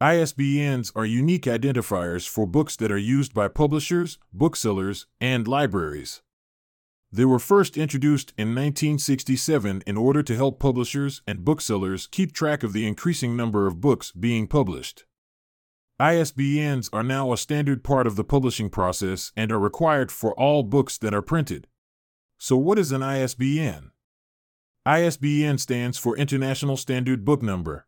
ISBNs are unique identifiers for books that are used by publishers, booksellers, and libraries. They were first introduced in 1967 in order to help publishers and booksellers keep track of the increasing number of books being published. ISBNs are now a standard part of the publishing process and are required for all books that are printed. So what is an ISBN? ISBN stands for International Standard Book Number.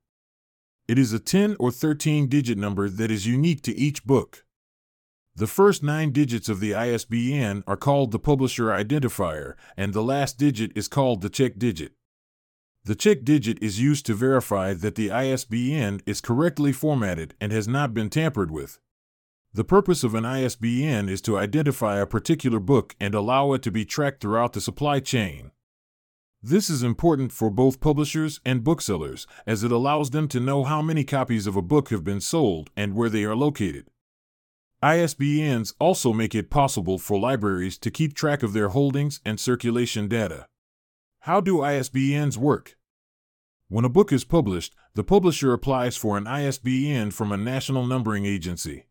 It is a 10 or 13-digit number that is unique to each book. The first 9 digits of the ISBN are called the publisher identifier, and the last digit is called the check digit. The check digit is used to verify that the ISBN is correctly formatted and has not been tampered with. The purpose of an ISBN is to identify a particular book and allow it to be tracked throughout the supply chain. This is important for both publishers and booksellers, as it allows them to know how many copies of a book have been sold and where they are located. ISBNs also make it possible for libraries to keep track of their holdings and circulation data. How do ISBNs work? When a book is published, the publisher applies for an ISBN from a national numbering agency.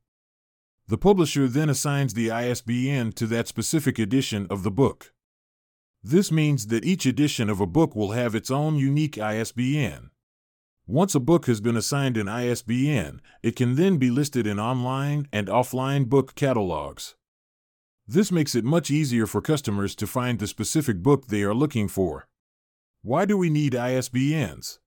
The publisher then assigns the ISBN to that specific edition of the book. This means that each edition of a book will have its own unique ISBN. Once a book has been assigned an ISBN, it can then be listed in online and offline book catalogs. This makes it much easier for customers to find the specific book they are looking for. Why do we need ISBNs?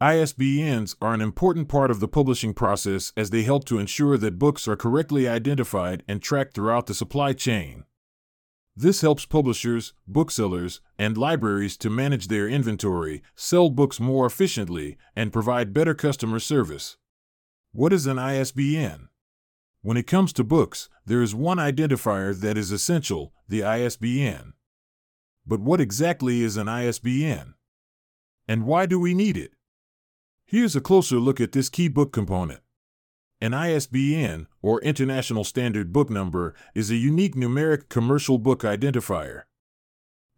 ISBNs are an important part of the publishing process as they help to ensure that books are correctly identified and tracked throughout the supply chain. This helps publishers, booksellers, and libraries to manage their inventory, sell books more efficiently, and provide better customer service. What is an ISBN? When it comes to books, there is one identifier that is essential, the ISBN. But what exactly is an ISBN? And why do we need it? Here's a closer look at this key book component. An ISBN, or International Standard Book Number, is a unique numeric commercial book identifier.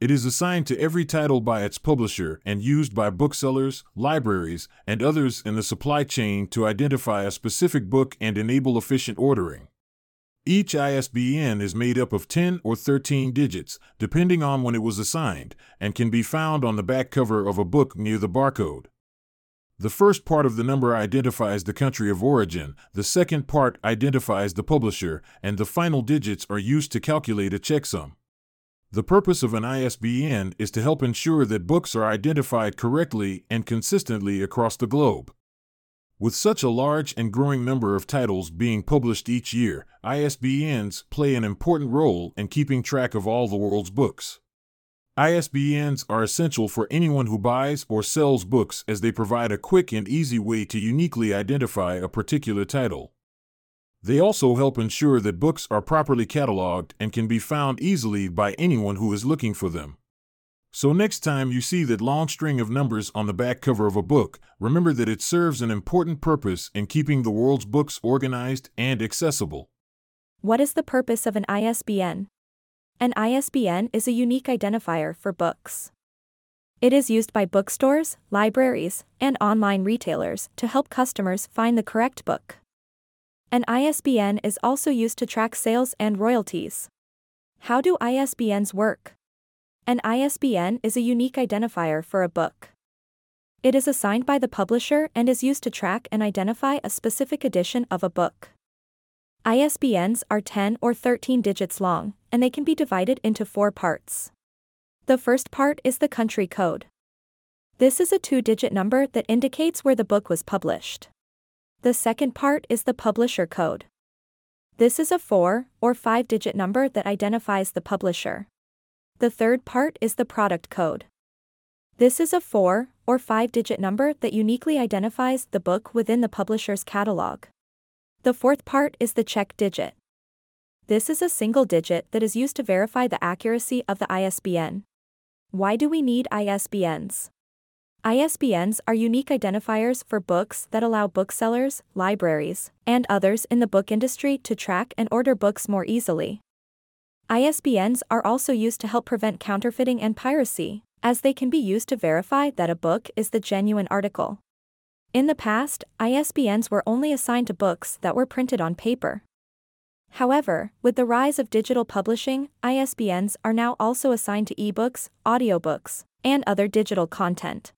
It is assigned to every title by its publisher and used by booksellers, libraries, and others in the supply chain to identify a specific book and enable efficient ordering. Each ISBN is made up of 10 or 13 digits, depending on when it was assigned, and can be found on the back cover of a book near the barcode. The first part of the number identifies the country of origin, the second part identifies the publisher, and the final digits are used to calculate a checksum. The purpose of an ISBN is to help ensure that books are identified correctly and consistently across the globe. With such a large and growing number of titles being published each year, ISBNs play an important role in keeping track of all the world's books. ISBNs are essential for anyone who buys or sells books as they provide a quick and easy way to uniquely identify a particular title. They also help ensure that books are properly cataloged and can be found easily by anyone who is looking for them. So next time you see that long string of numbers on the back cover of a book, remember that it serves an important purpose in keeping the world's books organized and accessible. What is the purpose of an ISBN? An ISBN is a unique identifier for books. It is used by bookstores, libraries, and online retailers to help customers find the correct book. An ISBN is also used to track sales and royalties. How do ISBNs work? An ISBN is a unique identifier for a book. It is assigned by the publisher and is used to track and identify a specific edition of a book. ISBNs are 10 or 13 digits long, and they can be divided into 4 parts. The first part is the country code. This is a 2-digit number that indicates where the book was published. The second part is the publisher code. This is a 4 or 5-digit number that identifies the publisher. The third part is the product code. This is a 4 or 5-digit number that uniquely identifies the book within the publisher's catalog. The fourth part is the check digit. This is a single digit that is used to verify the accuracy of the ISBN. Why do we need ISBNs? ISBNs are unique identifiers for books that allow booksellers, libraries, and others in the book industry to track and order books more easily. ISBNs are also used to help prevent counterfeiting and piracy, as they can be used to verify that a book is the genuine article. In the past, ISBNs were only assigned to books that were printed on paper. However, with the rise of digital publishing, ISBNs are now also assigned to ebooks, audiobooks, and other digital content.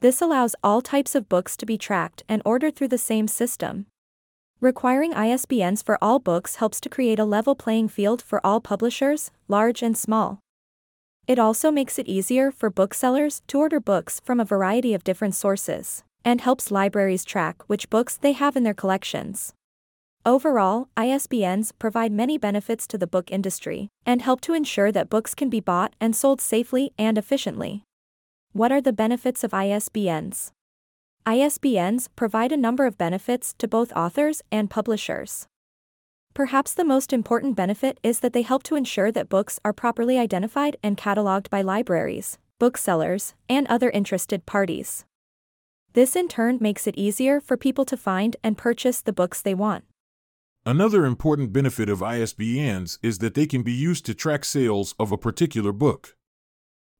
This allows all types of books to be tracked and ordered through the same system. Requiring ISBNs for all books helps to create a level playing field for all publishers, large and small. It also makes it easier for booksellers to order books from a variety of different sources, and helps libraries track which books they have in their collections. Overall, ISBNs provide many benefits to the book industry and help to ensure that books can be bought and sold safely and efficiently. What are the benefits of ISBNs? ISBNs provide a number of benefits to both authors and publishers. Perhaps the most important benefit is that they help to ensure that books are properly identified and cataloged by libraries, booksellers, and other interested parties. This in turn makes it easier for people to find and purchase the books they want. Another important benefit of ISBNs is that they can be used to track sales of a particular book.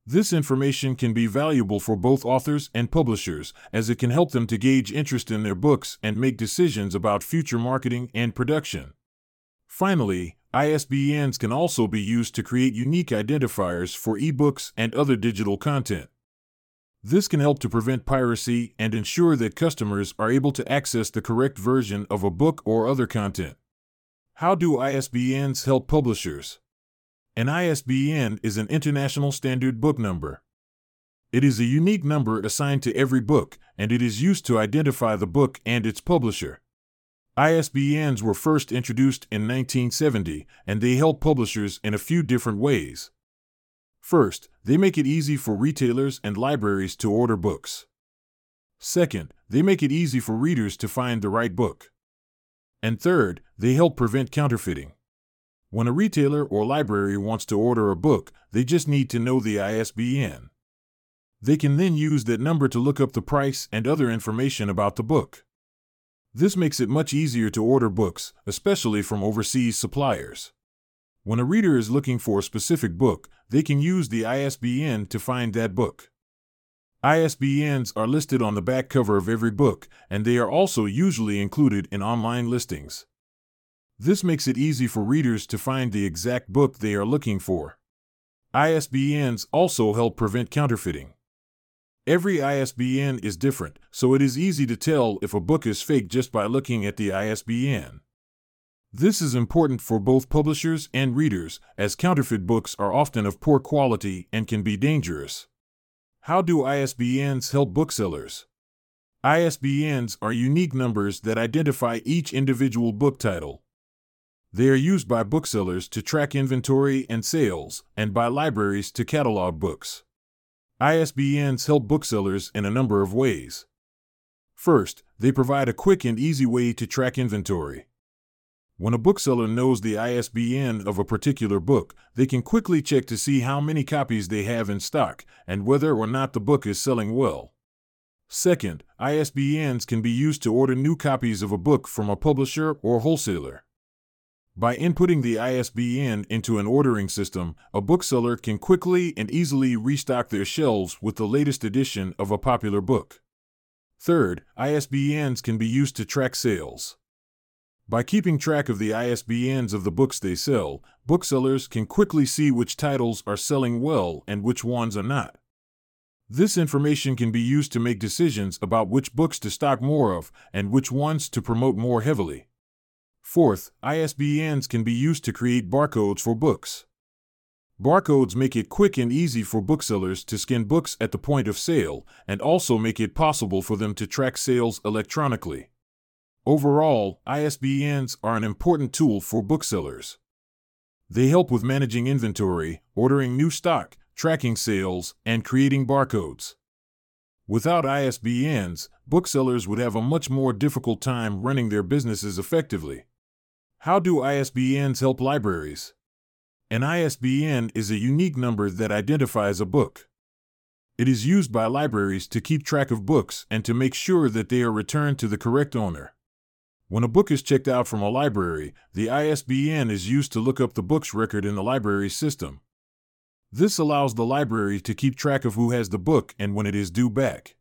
This information can be valuable for both authors and publishers, as it can help them to gauge interest in their books and make decisions about future marketing and production. Finally, ISBNs can also be used to create unique identifiers for ebooks and other digital content. This can help to prevent piracy and ensure that customers are able to access the correct version of a book or other content. How do ISBNs help publishers? An ISBN is an International Standard Book Number. It is a unique number assigned to every book, and it is used to identify the book and its publisher. ISBNs were first introduced in 1970, and they help publishers in a few different ways. First, they make it easy for retailers and libraries to order books. Second, they make it easy for readers to find the right book. And third, they help prevent counterfeiting. When a retailer or library wants to order a book, they just need to know the ISBN. They can then use that number to look up the price and other information about the book. This makes it much easier to order books, especially from overseas suppliers. When a reader is looking for a specific book, they can use the ISBN to find that book. ISBNs are listed on the back cover of every book, and they are also usually included in online listings. This makes it easy for readers to find the exact book they are looking for. ISBNs also help prevent counterfeiting. Every ISBN is different, so it is easy to tell if a book is fake just by looking at the ISBN. This is important for both publishers and readers, as counterfeit books are often of poor quality and can be dangerous. How do ISBNs help booksellers? ISBNs are unique numbers that identify each individual book title. They are used by booksellers to track inventory and sales, and by libraries to catalog books. ISBNs help booksellers in a number of ways. First, they provide a quick and easy way to track inventory. When a bookseller knows the ISBN of a particular book, they can quickly check to see how many copies they have in stock and whether or not the book is selling well. Second, ISBNs can be used to order new copies of a book from a publisher or wholesaler. By inputting the ISBN into an ordering system, a bookseller can quickly and easily restock their shelves with the latest edition of a popular book. Third, ISBNs can be used to track sales. By keeping track of the ISBNs of the books they sell, booksellers can quickly see which titles are selling well and which ones are not. This information can be used to make decisions about which books to stock more of and which ones to promote more heavily. Fourth, ISBNs can be used to create barcodes for books. Barcodes make it quick and easy for booksellers to scan books at the point of sale and also make it possible for them to track sales electronically. Overall, ISBNs are an important tool for booksellers. They help with managing inventory, ordering new stock, tracking sales, and creating barcodes. Without ISBNs, booksellers would have a much more difficult time running their businesses effectively. How do ISBNs help libraries? An ISBN is a unique number that identifies a book. It is used by libraries to keep track of books and to make sure that they are returned to the correct owner. When a book is checked out from a library, the ISBN is used to look up the book's record in the library system. This allows the library to keep track of who has the book and when it is due back.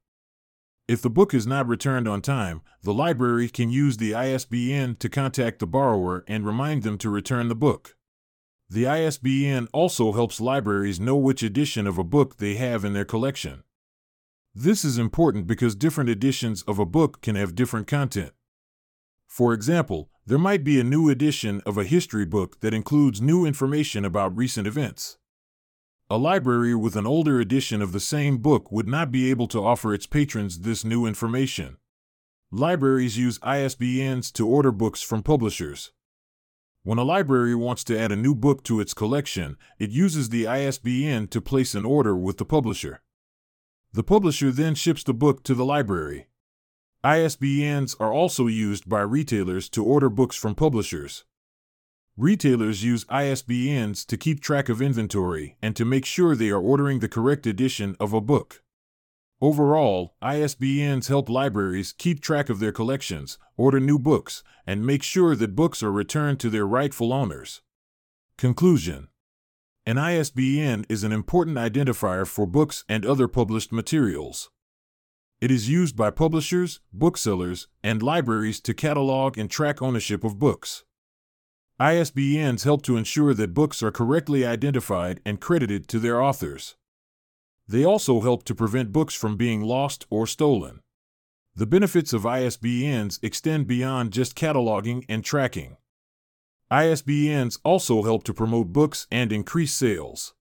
If the book is not returned on time, the library can use the ISBN to contact the borrower and remind them to return the book. The ISBN also helps libraries know which edition of a book they have in their collection. This is important because different editions of a book can have different content. For example, there might be a new edition of a history book that includes new information about recent events. A library with an older edition of the same book would not be able to offer its patrons this new information. Libraries use ISBNs to order books from publishers. When a library wants to add a new book to its collection, it uses the ISBN to place an order with the publisher. The publisher then ships the book to the library. ISBNs are also used by retailers to order books from publishers. Retailers use ISBNs to keep track of inventory and to make sure they are ordering the correct edition of a book. Overall, ISBNs help libraries keep track of their collections, order new books, and make sure that books are returned to their rightful owners. Conclusion: an ISBN is an important identifier for books and other published materials. It is used by publishers, booksellers, and libraries to catalog and track ownership of books. ISBNs help to ensure that books are correctly identified and credited to their authors. They also help to prevent books from being lost or stolen. The benefits of ISBNs extend beyond just cataloging and tracking. ISBNs also help to promote books and increase sales.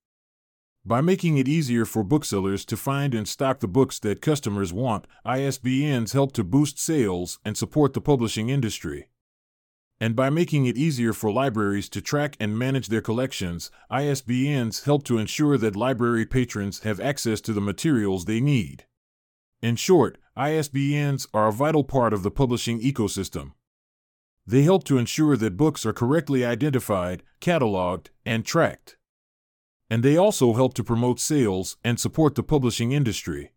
By making it easier for booksellers to find and stock the books that customers want, ISBNs help to boost sales and support the publishing industry. And by making it easier for libraries to track and manage their collections, ISBNs help to ensure that library patrons have access to the materials they need. In short, ISBNs are a vital part of the publishing ecosystem. They help to ensure that books are correctly identified, cataloged, and tracked. And they also help to promote sales and support the publishing industry.